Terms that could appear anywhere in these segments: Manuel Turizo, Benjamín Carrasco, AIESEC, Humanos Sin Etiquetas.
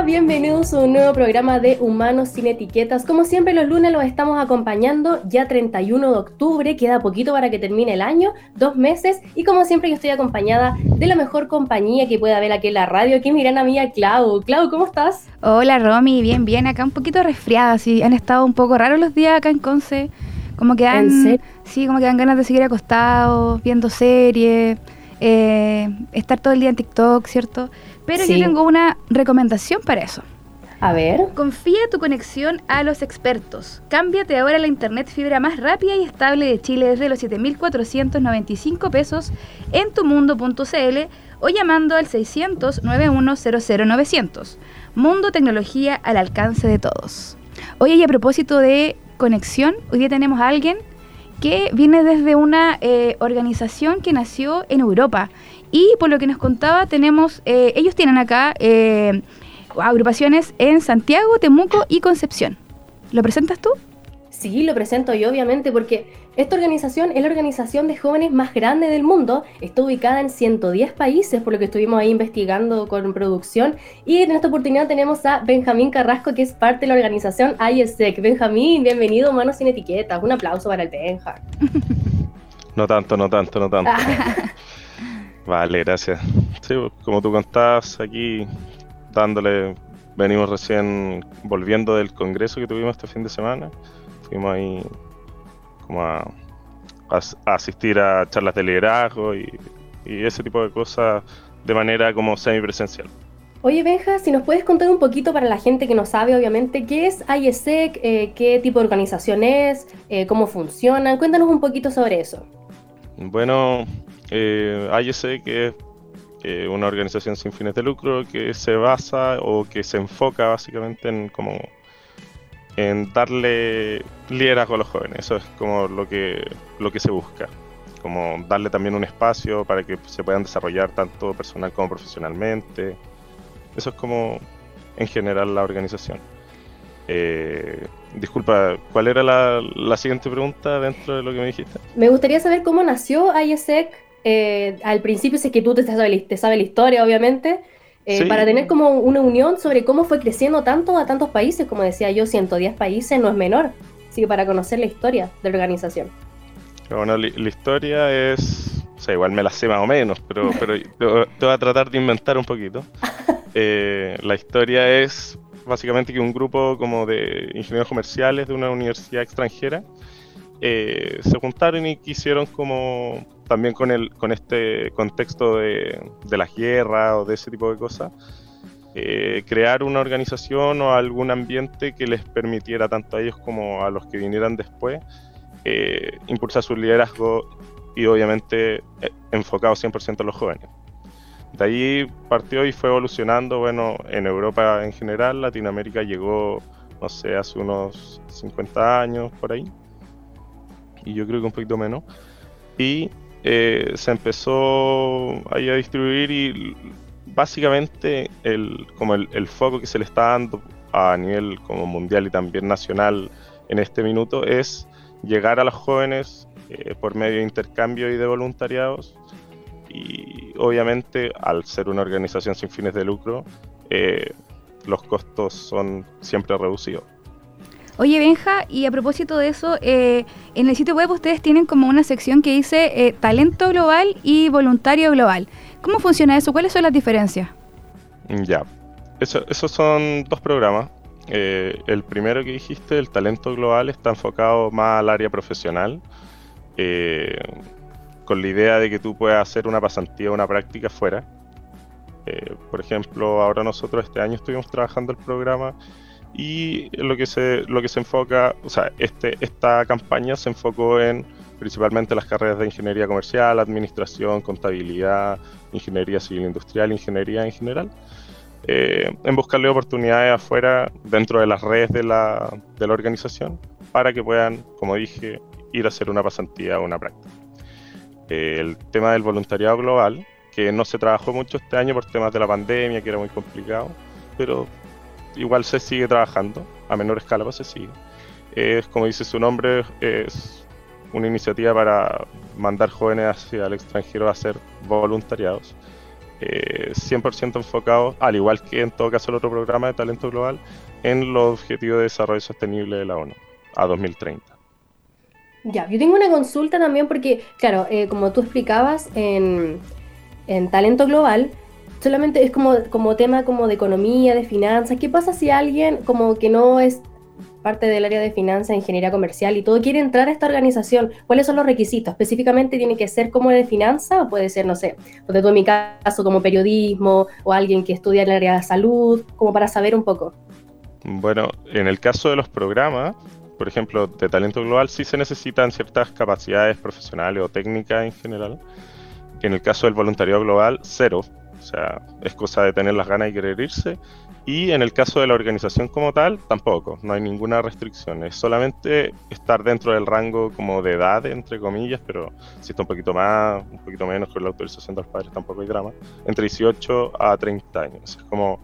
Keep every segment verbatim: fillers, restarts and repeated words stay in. Hola, bienvenidos a un nuevo programa de Humanos Sin Etiquetas. Como siempre los lunes los estamos acompañando, ya treinta y uno de octubre, queda poquito para que termine el año, dos meses, y como siempre yo estoy acompañada de la mejor compañía que pueda haber aquí en la radio, que es mi gran amiga Clau. Clau, ¿cómo estás? Hola Romy, bien, bien, acá un poquito resfriada, sí, han estado un poco raros los días acá en Conce, como que dan, ¿en serio? Sí, como que dan ganas de seguir acostados, viendo series, eh, estar todo el día en TikTok, ¿cierto? Pero sí, yo tengo una recomendación para eso. A ver. Confía tu conexión a los expertos. Cámbiate ahora la internet fibra más rápida y estable de Chile desde los siete mil cuatrocientos noventa y cinco pesos en tumundo punto cl o llamando al seiscientos noventa y uno cero cero novecientos. Mundo tecnología al alcance de todos. Oye, y a propósito de conexión, hoy día tenemos a alguien que viene desde una eh, organización que nació en Europa. Y por lo que nos contaba, tenemos eh, ellos tienen acá eh, agrupaciones en Santiago, Temuco y Concepción. ¿Lo presentas tú? Sí, lo presento yo, obviamente, porque esta organización es la organización de jóvenes más grande del mundo. Está ubicada en ciento diez países, por lo que estuvimos ahí investigando con producción. Y en esta oportunidad tenemos a Benjamín Carrasco, que es parte de la organización A I E S E C. Benjamín, bienvenido a Humanos Sin Etiquetas. Un aplauso para el Benja. No tanto, no tanto, no tanto. Vale, gracias. Sí, como tú contabas, aquí dándole, venimos recién volviendo del congreso que tuvimos este fin de semana. Fuimos ahí como a, a, a asistir a charlas de liderazgo y, y ese tipo de cosas de manera como semipresencial. Oye Benja, si nos puedes contar un poquito para la gente que no sabe, obviamente, qué es A I E S E C, eh, qué tipo de organización es, eh, cómo funcionan, cuéntanos un poquito sobre eso. Bueno, eh, A I E S E C es eh, una organización sin fines de lucro que se basa o que se enfoca básicamente en como en darle liderazgo a los jóvenes. Eso es como lo que lo que se busca, como darle también un espacio para que se puedan desarrollar tanto personal como profesionalmente. Eso es como en general la organización. Eh, disculpa, ¿cuál era la, la siguiente pregunta dentro de lo que me dijiste? Me gustaría saber cómo nació A I E S E C. Eh, al principio, si es que tú te sabes, te sabes la historia, obviamente, eh, sí, para tener como una unión sobre cómo fue creciendo tanto a tantos países. Como decía yo, ciento diez países no es menor, así que para conocer la historia de la organización. Bueno, li, la historia es... O sea, igual me la sé más o menos, pero, pero te, te voy a tratar de inventar un poquito. Eh, la historia es... básicamente que un grupo como de ingenieros comerciales de una universidad extranjera eh, se juntaron y quisieron como también con el con este contexto de, de las guerras o de ese tipo de cosas eh, crear una organización o algún ambiente que les permitiera tanto a ellos como a los que vinieran después eh, impulsar su liderazgo y obviamente eh, enfocado cien por ciento a los jóvenes. De ahí partió y fue evolucionando, bueno, en Europa en general. Latinoamérica llegó, no sé, hace unos cincuenta años por ahí, y yo creo que un poquito menos, y eh, se empezó ahí a distribuir, y básicamente el, como el, el foco que se le está dando a nivel como mundial y también nacional en este minuto es llegar a los jóvenes eh, por medio de intercambio y de voluntariados. Y obviamente, al ser una organización sin fines de lucro, eh, los costos son siempre reducidos. Oye Benja, y a propósito de eso, eh, en el sitio web ustedes tienen como una sección que dice eh, talento global y voluntario global. ¿Cómo funciona eso? ¿Cuáles son las diferencias? Ya, eso, esos son dos programas. Eh, el primero que dijiste, el talento global, está enfocado más al área profesional. Eh, con la idea de que tú puedas hacer una pasantía o una práctica fuera. Eh, por ejemplo, ahora nosotros este año estuvimos trabajando el programa y lo que se, lo que se enfoca, o sea, este, esta campaña se enfocó en principalmente las carreras de ingeniería comercial, administración, contabilidad, ingeniería civil industrial, ingeniería en general, eh, en buscarle oportunidades afuera dentro de las redes de la, de la organización para que puedan, como dije, ir a hacer una pasantía o una práctica. El tema del voluntariado global, que no se trabajó mucho este año por temas de la pandemia, que era muy complicado, pero igual se sigue trabajando, a menor escala, pues se sigue. Es, como dice su nombre, es una iniciativa para mandar jóvenes hacia el extranjero a hacer voluntariados. eh, cien por ciento enfocados, al igual que en todo caso el otro programa de talento global, en los objetivos de desarrollo sostenible de la ONU a dos mil treinta. Ya, yo tengo una consulta también porque, claro, eh, como tú explicabas en, en talento global, solamente es como, como tema como de economía, de finanzas. ¿Qué pasa si alguien como que no es parte del área de finanzas, ingeniería comercial y todo quiere entrar a esta organización? ¿Cuáles son los requisitos? ¿Específicamente tiene que ser como de finanzas o puede ser, no sé, porque tú en mi caso como periodismo o alguien que estudia en el área de salud, como para saber un poco? Bueno, en el caso de los programas, por ejemplo, de talento global, sí se necesitan ciertas capacidades profesionales o técnicas en general. En el caso del voluntariado global, cero. O sea, es cosa de tener las ganas y querer irse. Y en el caso de la organización como tal, tampoco, no hay ninguna restricción. Es solamente estar dentro del rango como de edad, entre comillas, pero si está un poquito más, un poquito menos, con la autorización de los padres tampoco hay drama, entre dieciocho a treinta años. Es como,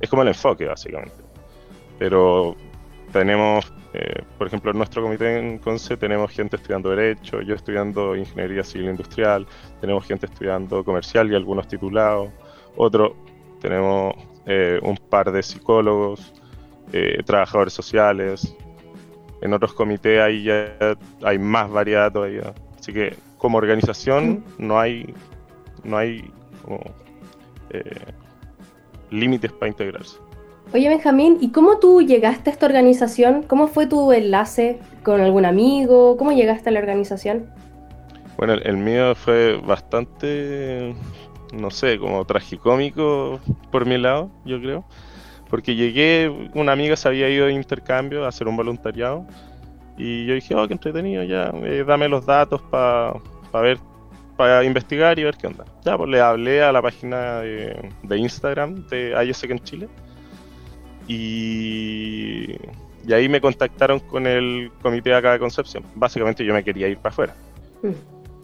es como el enfoque, básicamente. Pero tenemos, eh, por ejemplo, en nuestro comité en CONCE tenemos gente estudiando Derecho, yo estudiando Ingeniería Civil Industrial, tenemos gente estudiando Comercial y algunos titulados, otro, tenemos eh, un par de psicólogos, eh, trabajadores sociales. En otros comités ahí ya hay más variedad todavía. Así que como organización no hay, no hay como, eh, límites para integrarse. Oye, Benjamín, ¿y cómo tú llegaste a esta organización? ¿Cómo fue tu enlace con algún amigo? ¿Cómo llegaste a la organización? Bueno, el, el mío fue bastante, no sé, como tragicómico por mi lado, yo creo. Porque llegué, una amiga se había ido de intercambio a hacer un voluntariado. Y yo dije, oh, qué entretenido, ya, eh, dame los datos para pa ver, para investigar y ver qué onda. Ya, pues le hablé a la página de, de Instagram de AIESEC en Chile. Y, y ahí me contactaron con el comité de acá de Concepción. Básicamente yo me quería ir para afuera. Mm.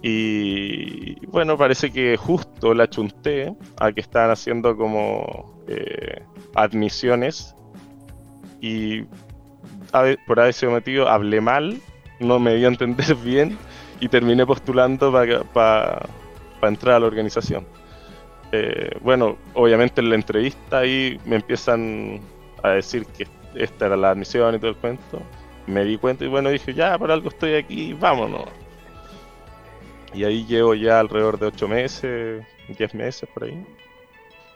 Y bueno, parece que justo la chunté a que estaban haciendo como eh, admisiones. Y a, por ese motivo hablé mal, no me dio a entender bien y terminé postulando para pa, pa entrar a la organización. Eh, bueno, obviamente en la entrevista ahí me empiezan a decir que esta era la admisión y todo el cuento. Me di cuenta y bueno, dije, ya, por algo estoy aquí, vámonos. Y ahí llevo ya alrededor de ocho meses, diez meses por ahí.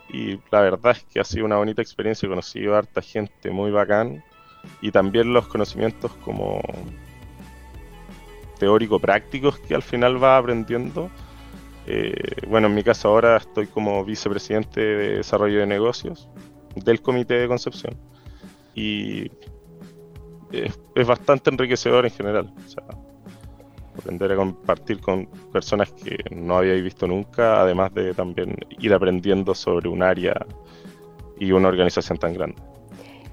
Y la verdad es que ha sido una bonita experiencia, he conocido a harta gente muy bacán. Y también los conocimientos como teórico-prácticos que al final vas aprendiendo. Eh, bueno, en mi caso ahora estoy como vicepresidente de desarrollo de negocios del comité de Concepción y es, es bastante enriquecedor en general, o sea, aprender a compartir con personas que no habíais visto nunca, además de también ir aprendiendo sobre un área y una organización tan grande.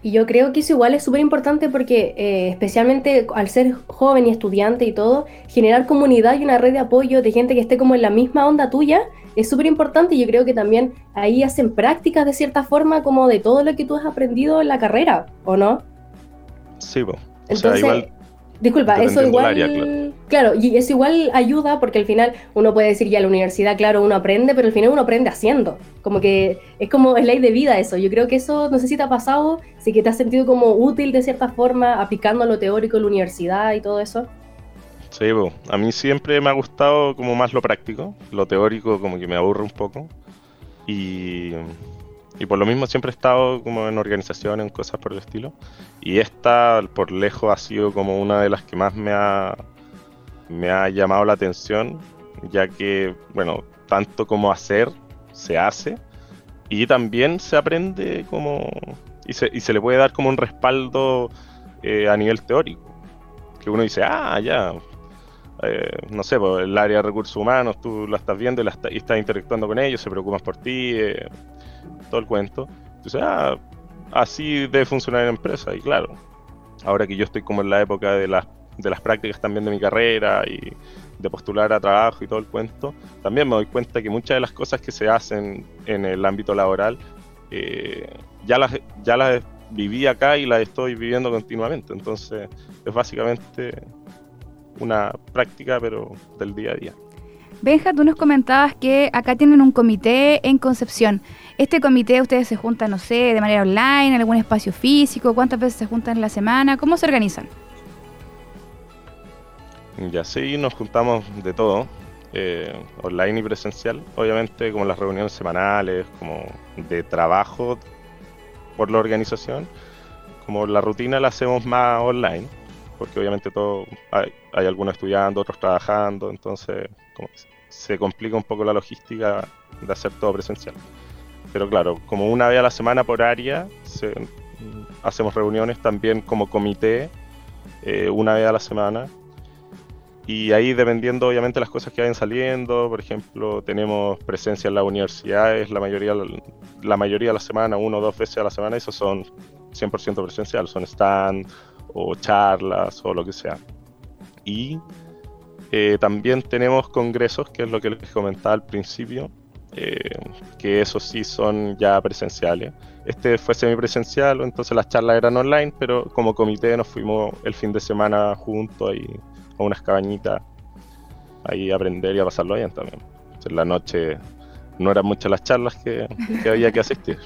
Y yo creo que eso igual es súper importante porque eh, especialmente al ser joven y estudiante y todo, generar comunidad y una red de apoyo de gente que esté como en la misma onda tuya es súper importante. Y yo creo que también ahí hacen prácticas de cierta forma como de todo lo que tú has aprendido en la carrera, ¿o no? Sí, pues. O sea, igual... Disculpa, eso igual... Área, claro. claro, y eso igual ayuda porque al final uno puede decir ya la universidad, claro, uno aprende, pero al final uno aprende haciendo. Como que es como es ley de vida eso. Yo creo que eso, no sé si te ha pasado, si que te has sentido como útil de cierta forma aplicando lo teórico en la universidad y todo eso. Sí, bo. A mí siempre me ha gustado como más lo práctico. Lo teórico como que me aburre un poco. Y... Y por lo mismo siempre he estado como en organizaciones, en cosas por el estilo. Y esta, por lejos, ha sido como una de las que más me ha, me ha llamado la atención, ya que, bueno, tanto como hacer, se hace. Y también se aprende como... Y se, y se le puede dar como un respaldo eh, a nivel teórico. Que uno dice, ah, ya... Eh, no sé, pues, el área de recursos humanos, tú la estás viendo y, la está, y estás interactuando con ellos, se preocupan por ti, eh, todo el cuento. Entonces, ah, así debe funcionar la empresa. Y claro, ahora que yo estoy como en la época de las, de las prácticas también de mi carrera y de postular a trabajo y todo el cuento, también me doy cuenta que muchas de las cosas que se hacen en el ámbito laboral eh, ya las, ya las viví acá y las estoy viviendo continuamente. Entonces, es básicamente... una práctica, pero del día a día. Benja, tú nos comentabas que acá tienen un comité en Concepción. ¿Este comité ustedes se juntan, no sé, de manera online, en algún espacio físico? ¿Cuántas veces se juntan en la semana? ¿Cómo se organizan? Ya, sí, nos juntamos de todo, eh, online y presencial, obviamente, como las reuniones semanales, como de trabajo por la organización, como la rutina la hacemos más online, porque obviamente todo hay, hay algunos estudiando, otros trabajando, entonces como se complica un poco la logística de hacer todo presencial. Pero claro, como una vez a la semana por área, se, hacemos reuniones también como comité, eh, una vez a la semana. Y ahí dependiendo obviamente las cosas que vayan saliendo, por ejemplo, tenemos presencia en las universidades, la mayoría la mayoría de la semana, uno o dos veces a la semana, esos son cien por ciento presencial, son stand o charlas o lo que sea. Y eh, también tenemos congresos, que es lo que les comentaba al principio, eh, que esos sí son ya presenciales. Este fue semipresencial, entonces las charlas eran online, pero como comité nos fuimos el fin de semana juntos y a unas cabañitas ahí a aprender y a pasarlo bien también. En la noche no eran muchas las charlas que, que había que asistir.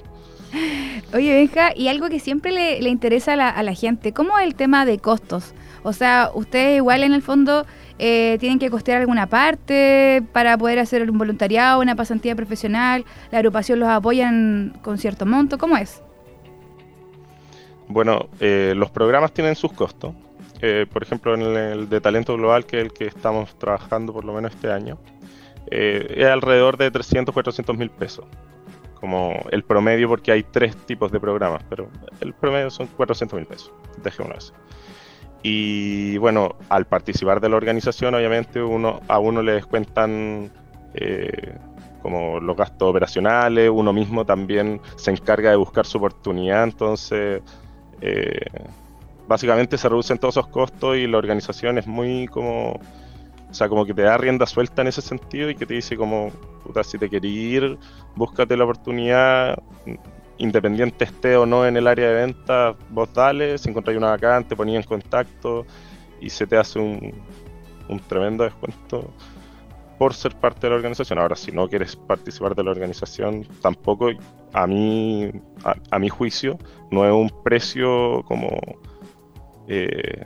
Oye, Benja, y algo que siempre le, le interesa a la, a la gente, ¿cómo es el tema de costos? O sea, ustedes igual en el fondo eh, tienen que costear alguna parte para poder hacer un voluntariado, una pasantía profesional, la agrupación los apoya con cierto monto, ¿cómo es? Bueno, eh, los programas tienen sus costos. Eh, por ejemplo, en el de Talento Global, que es el que estamos trabajando por lo menos este año, eh, es alrededor de trescientos, cuatrocientos mil pesos, como el promedio, porque hay tres tipos de programas, pero el promedio son cuatrocientos mil pesos, dejémoslo así. Y bueno, al participar de la organización, obviamente uno a uno le descuentan eh, como los gastos operacionales, uno mismo también se encarga de buscar su oportunidad, entonces... Eh, básicamente se reducen todos esos costos y la organización es muy como... O sea, como que te da rienda suelta en ese sentido y que te dice como... Puta, si te querés ir, búscate la oportunidad. Independiente esté o no en el área de ventas, vos dale. Si encontráis una vacante, ponía en contacto y se te hace un, un tremendo descuento por ser parte de la organización. Ahora, si no quieres participar de la organización, tampoco, a mí, a, a mi juicio, no es un precio como... Eh,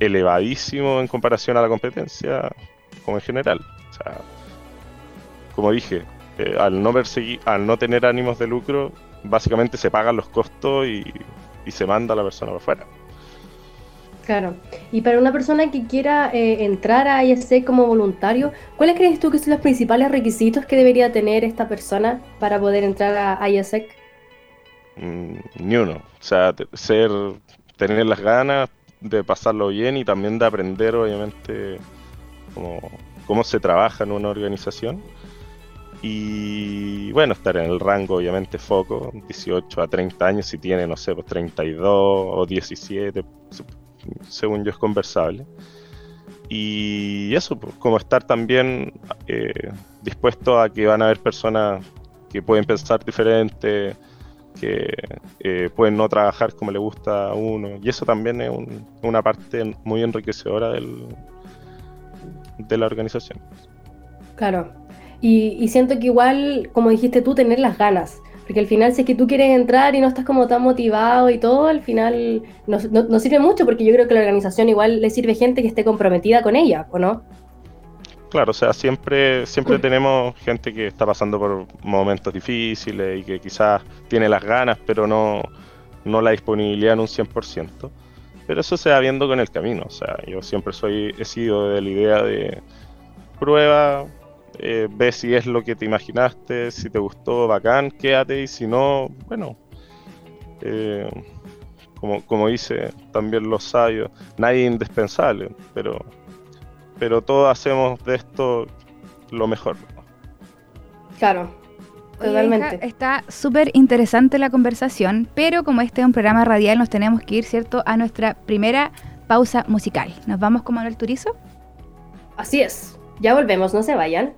elevadísimo en comparación a la competencia como en general. O sea, como dije, eh, al no perseguir, al no tener ánimos de lucro, básicamente se pagan los costos y, y se manda a la persona por fuera. Claro. Y para una persona que quiera eh, entrar a AIESEC como voluntario, ¿cuáles crees tú que son los principales requisitos que debería tener esta persona para poder entrar a AIESEC? Mm, ni uno. O sea, t- ser, tener las ganas de pasarlo bien y también de aprender obviamente cómo, cómo se trabaja en una organización y bueno, estar en el rango obviamente foco, dieciocho a treinta años, si tiene, no sé, pues treinta y dos o diecisiete, según yo es conversable, y eso, pues, como estar también eh, dispuesto a que van a haber personas que pueden pensar diferente, que eh, pueden no trabajar como le gusta a uno, y eso también es un, una parte muy enriquecedora del, de la organización. Claro, y, y siento que igual, como dijiste tú, tener las ganas, porque al final si es que tú quieres entrar y no estás como tan motivado y todo, al final no, no, no sirve mucho, porque yo creo que la organización igual le sirve gente que esté comprometida con ella, ¿o no? Claro, o sea, siempre siempre tenemos gente que está pasando por momentos difíciles y que quizás tiene las ganas, pero no, no la disponibilidad en un cien por ciento. Pero eso se va viendo con el camino. O sea, yo siempre soy he sido de la idea de prueba, eh, ve si es lo que te imaginaste, si te gustó, bacán, quédate, y si no, bueno, eh, como, como dice también los sabios, nadie es indispensable, pero... pero todos hacemos de esto lo mejor. Claro, totalmente. Oye, está súper interesante la conversación, pero como este es un programa radial, nos tenemos que ir, ¿cierto?, a nuestra primera pausa musical. ¿Nos vamos con Manuel Turizo? Así es, ya volvemos, no se vayan.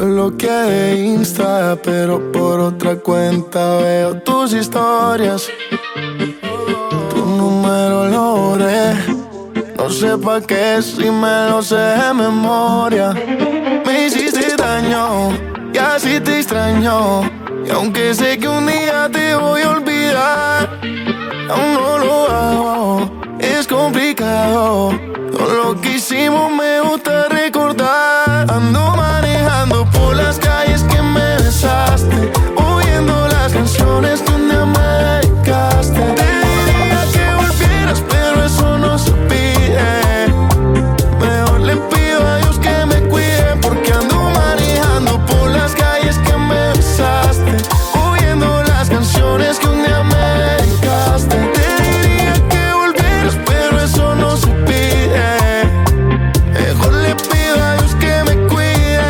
Lo que Insta, pero por otra cuenta veo tus historias. número logré. No sé pa' qué si me lo sé de memoria. Me hiciste daño y así te extraño. Y aunque sé que un día te voy a olvidar, aún no lo hago, es complicado. Todo lo que hicimos me gusta recordar. Ando manejando por las calles que me besaste, oyendo las canciones que un día me dedicaste. Te diría que volvieras, pero eso no se pide. Mejor le pido a Dios que me cuide, porque ando manejando por las calles que me besaste, oyendo las canciones que un día me dedicaste. Te diría que volvieras, pero eso no se pide. Mejor le pido a Dios que me cuide,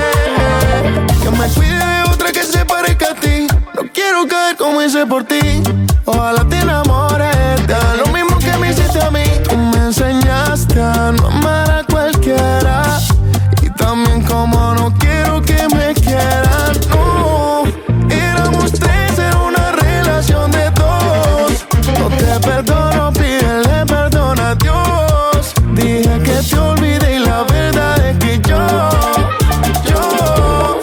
que me cuide de otra que se parezca a ti. No quiero caer como hice por ti. Ojalá te enamores, te haga lo mismo que me hiciste a mí. Tú me enseñaste a no amar a cualquiera, y también como no quiero que me quieran. No, éramos tres en una relación de dos. No te perdono, pídele perdón a Dios. Dije que te olvidé y la verdad es que yo, yo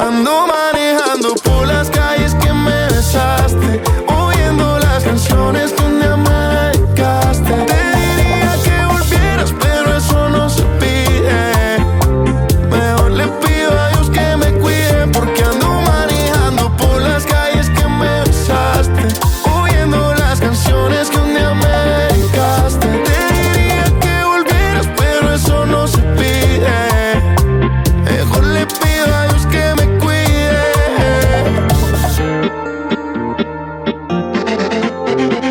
ando manejando por las calles que me besaste, oyendo las canciones que un día me dedicaste. Te diría que volvieras, pero eso no se pide. Mejor le pido a Dios que me cuide, porque ando manejando por las calles que me besaste, oyendo las canciones que un día me dedicaste. Te diría que volvieras, pero eso no se pide. Mejor le pido a Dios que me cuide. Manuel Turizo. Yo estoy puesta pa' ti, tú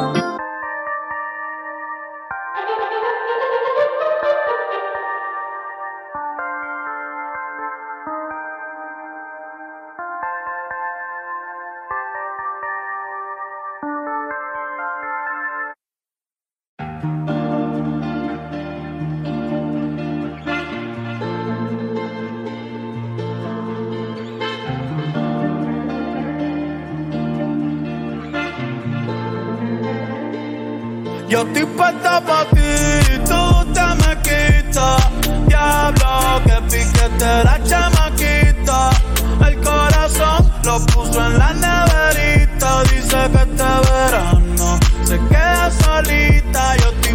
te me quitas. Diablo, que piquete la chamaquita. El corazón lo puso en la neverita. Dice que este verano se queda solita. Yo estoy puesta pa' ti y tú te me quitas. Diablo, que piquete la chamaquita. El corazón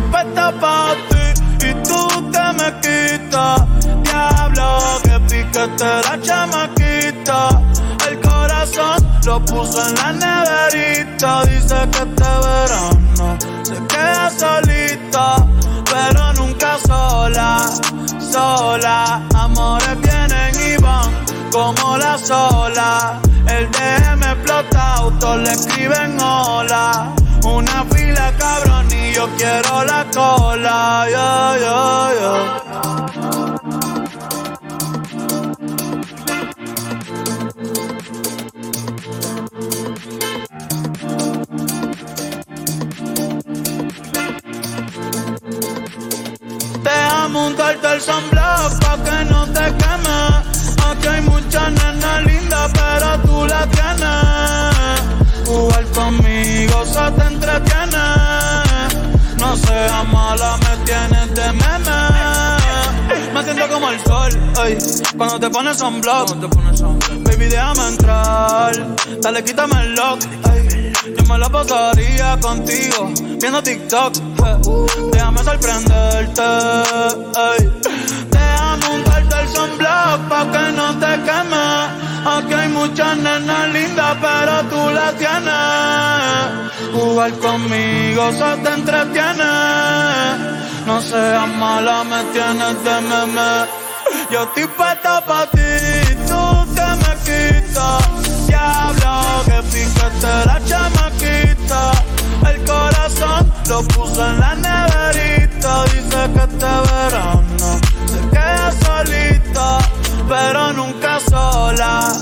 lo puso en la neverita. Dice que este verano se queda solita, pero nunca sola, sola. Amores vienen y van como las olas. El D M explota, autos le escriben hola. Una fila cabrón y yo quiero la cola. Yo, yo, yo. Montarte el sunblock pa' que no te queme. Aquí hay muchas nenas lindas, pero tú la tienes. Jugar conmigo se te entretiene. No seas mala, me tienes de meme. Me siento como el sol, ey, cuando te pones sunblock. Baby, déjame entrar, dale, quítame el lock, ey. Yo me la pasaría contigo viendo TikTok, eh. Déjame sorprenderte, eh. Déjame untarte el sunblock pa' que no te queme. Aquí hay muchas nenas lindas, pero tú las tienes. Jugar conmigo se te entretiene. No seas mala, me tienes de meme. Yo estoy puesta pa' ti, tú te me quitas. Diablo, que piquete la chamaquita. El corazón lo puso en la neverita. Dice que este verano se queda solita, pero nunca sola,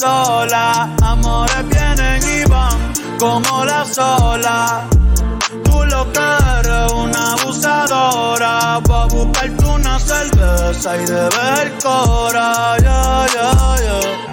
sola. Amores vienen y van como las olas. tú lo que eres una abusadora. Va a buscarte una cerveza y de ver cora, yeah, yeah, yeah.